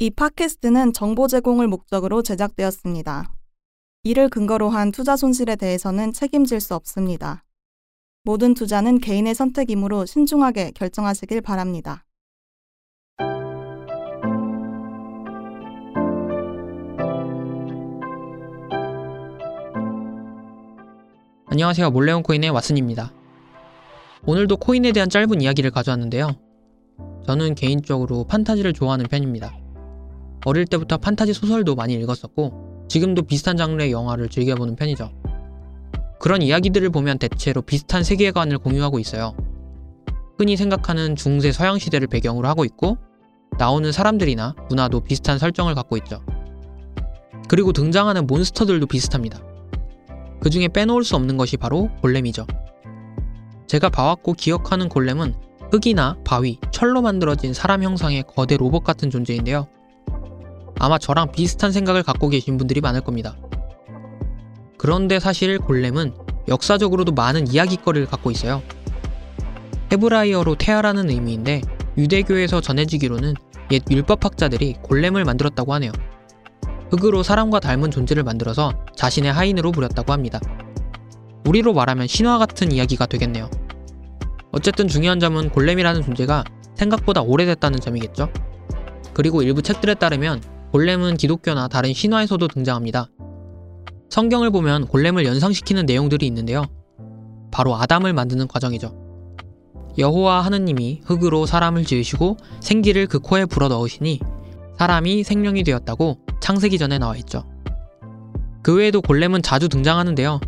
이 팟캐스트는 정보 제공을 목적으로 제작되었습니다. 이를 근거로 한 투자 손실에 대해서는 책임질 수 없습니다. 모든 투자는 개인의 선택이므로 신중하게 결정하시길 바랍니다. 안녕하세요. 몰래온 코인의 왓슨입니다. 오늘도 코인에 대한 짧은 이야기를 가져왔는데요. 저는 개인적으로 판타지를 좋아하는 편입니다. 어릴 때부터 판타지 소설도 많이 읽었었고 지금도 비슷한 장르의 영화를 즐겨보는 편이죠. 그런 이야기들을 보면 대체로 비슷한 세계관을 공유하고 있어요. 흔히 생각하는 중세 서양시대를 배경으로 하고 있고 나오는 사람들이나 문화도 비슷한 설정을 갖고 있죠. 그리고 등장하는 몬스터들도 비슷합니다. 그 중에 빼놓을 수 없는 것이 바로 골렘이죠. 제가 봐왔고 기억하는 골렘은 흙이나 바위, 철로 만들어진 사람 형상의 거대 로봇 같은 존재인데요. 아마 저랑 비슷한 생각을 갖고 계신 분들이 많을 겁니다. 그런데 사실 골렘은 역사적으로도 많은 이야깃거리를 갖고 있어요. 헤브라이어로 태아라는 의미인데 유대교에서 전해지기로는 옛 율법학자들이 골렘을 만들었다고 하네요. 흙으로 사람과 닮은 존재를 만들어서 자신의 하인으로 부렸다고 합니다. 우리로 말하면 신화 같은 이야기가 되겠네요. 어쨌든 중요한 점은 골렘이라는 존재가 생각보다 오래됐다는 점이겠죠. 그리고 일부 책들에 따르면 골렘은 기독교나 다른 신화에서도 등장합니다. 성경을 보면 골렘을 연상시키는 내용들이 있는데요. 바로 아담을 만드는 과정이죠. 여호와 하느님이 흙으로 사람을 지으시고 생기를 그 코에 불어넣으시니 사람이 생명이 되었다고 창세기 전에 나와있죠. 그 외에도 골렘은 자주 등장하는데요.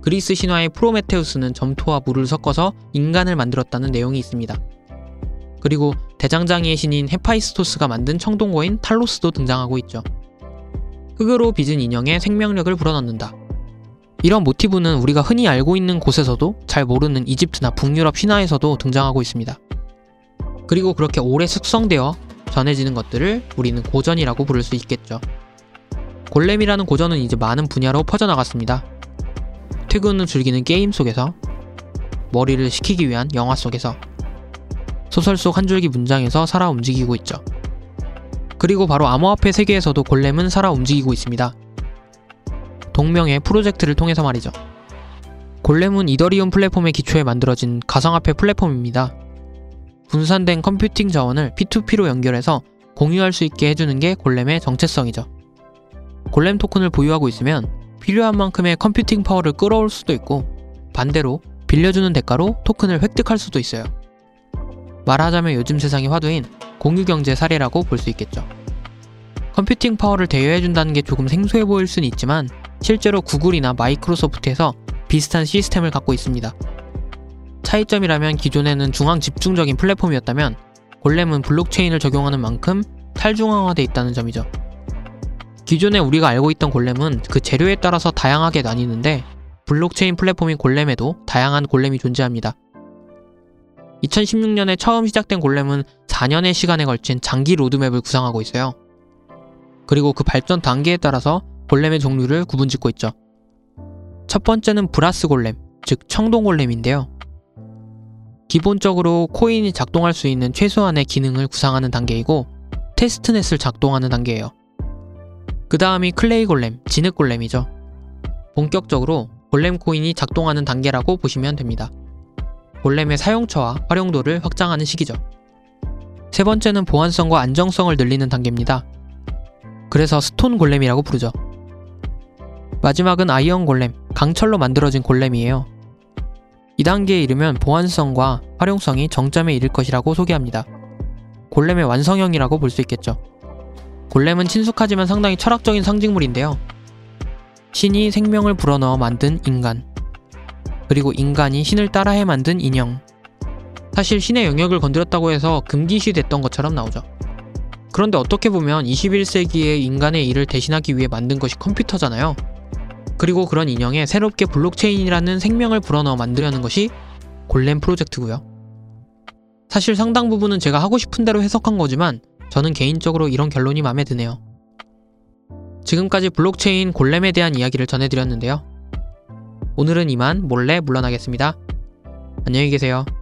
그리스 신화의 프로메테우스는 점토와 물을 섞어서 인간을 만들었다는 내용이 있습니다. 그리고 대장장이의 신인 헤파이스토스가 만든 청동거인 탈로스도 등장하고 있죠. 흙으로 빚은 인형에 생명력을 불어넣는다. 이런 모티브는 우리가 흔히 알고 있는 곳에서도 잘 모르는 이집트나 북유럽 신화에서도 등장하고 있습니다. 그리고 그렇게 오래 숙성되어 전해지는 것들을 우리는 고전이라고 부를 수 있겠죠. 골렘이라는 고전은 이제 많은 분야로 퍼져나갔습니다. 퇴근을 즐기는 게임 속에서, 머리를 식히기 위한 영화 속에서, 소설 속 한 줄기 문장에서 살아 움직이고 있죠. 그리고 바로 암호화폐 세계에서도 골렘은 살아 움직이고 있습니다. 동명의 프로젝트를 통해서 말이죠. 골렘은 이더리움 플랫폼의 기초에 만들어진 가상화폐 플랫폼입니다. 분산된 컴퓨팅 자원을 P2P로 연결해서 공유할 수 있게 해주는 게 골렘의 정체성이죠. 골렘 토큰을 보유하고 있으면 필요한 만큼의 컴퓨팅 파워를 끌어올 수도 있고 반대로 빌려주는 대가로 토큰을 획득할 수도 있어요. 말하자면 요즘 세상의 화두인 공유경제 사례라고 볼 수 있겠죠. 컴퓨팅 파워를 대여해준다는 게 조금 생소해 보일 수는 있지만 실제로 구글이나 마이크로소프트에서 비슷한 시스템을 갖고 있습니다. 차이점이라면 기존에는 중앙 집중적인 플랫폼이었다면 골렘은 블록체인을 적용하는 만큼 탈중앙화되어 있다는 점이죠. 기존에 우리가 알고 있던 골렘은 그 재료에 따라서 다양하게 나뉘는데 블록체인 플랫폼인 골렘에도 다양한 골렘이 존재합니다. 2016년에 처음 시작된 골렘은 4년의 시간에 걸친 장기 로드맵을 구상하고 있어요. 그리고 그 발전 단계에 따라서 골렘의 종류를 구분짓고 있죠. 첫 번째는 브라스 골렘, 즉 청동 골렘인데요. 기본적으로 코인이 작동할 수 있는 최소한의 기능을 구상하는 단계이고 테스트넷을 작동하는 단계예요. 그 다음이 클레이 골렘, 진흙 골렘이죠. 본격적으로 골렘 코인이 작동하는 단계라고 보시면 됩니다. 골렘의 사용처와 활용도를 확장하는 시기죠. 세 번째는 보안성과 안정성을 늘리는 단계입니다. 그래서 스톤 골렘이라고 부르죠. 마지막은 아이언 골렘, 강철로 만들어진 골렘이에요. 이 단계에 이르면 보안성과 활용성이 정점에 이를 것이라고 소개합니다. 골렘의 완성형이라고 볼 수 있겠죠. 골렘은 친숙하지만 상당히 철학적인 상징물인데요. 신이 생명을 불어넣어 만든 인간, 그리고 인간이 신을 따라해 만든 인형. 사실 신의 영역을 건드렸다고 해서 금기시 됐던 것처럼 나오죠. 그런데 어떻게 보면 21세기에 인간의 일을 대신하기 위해 만든 것이 컴퓨터잖아요. 그리고 그런 인형에 새롭게 블록체인이라는 생명을 불어넣어 만들려는 것이 골렘 프로젝트고요. 사실 상당 부분은 제가 하고 싶은 대로 해석한 거지만 저는 개인적으로 이런 결론이 마음에 드네요. 지금까지 블록체인 골렘에 대한 이야기를 전해드렸는데요. 오늘은 이만 몰래 물러나겠습니다. 안녕히 계세요.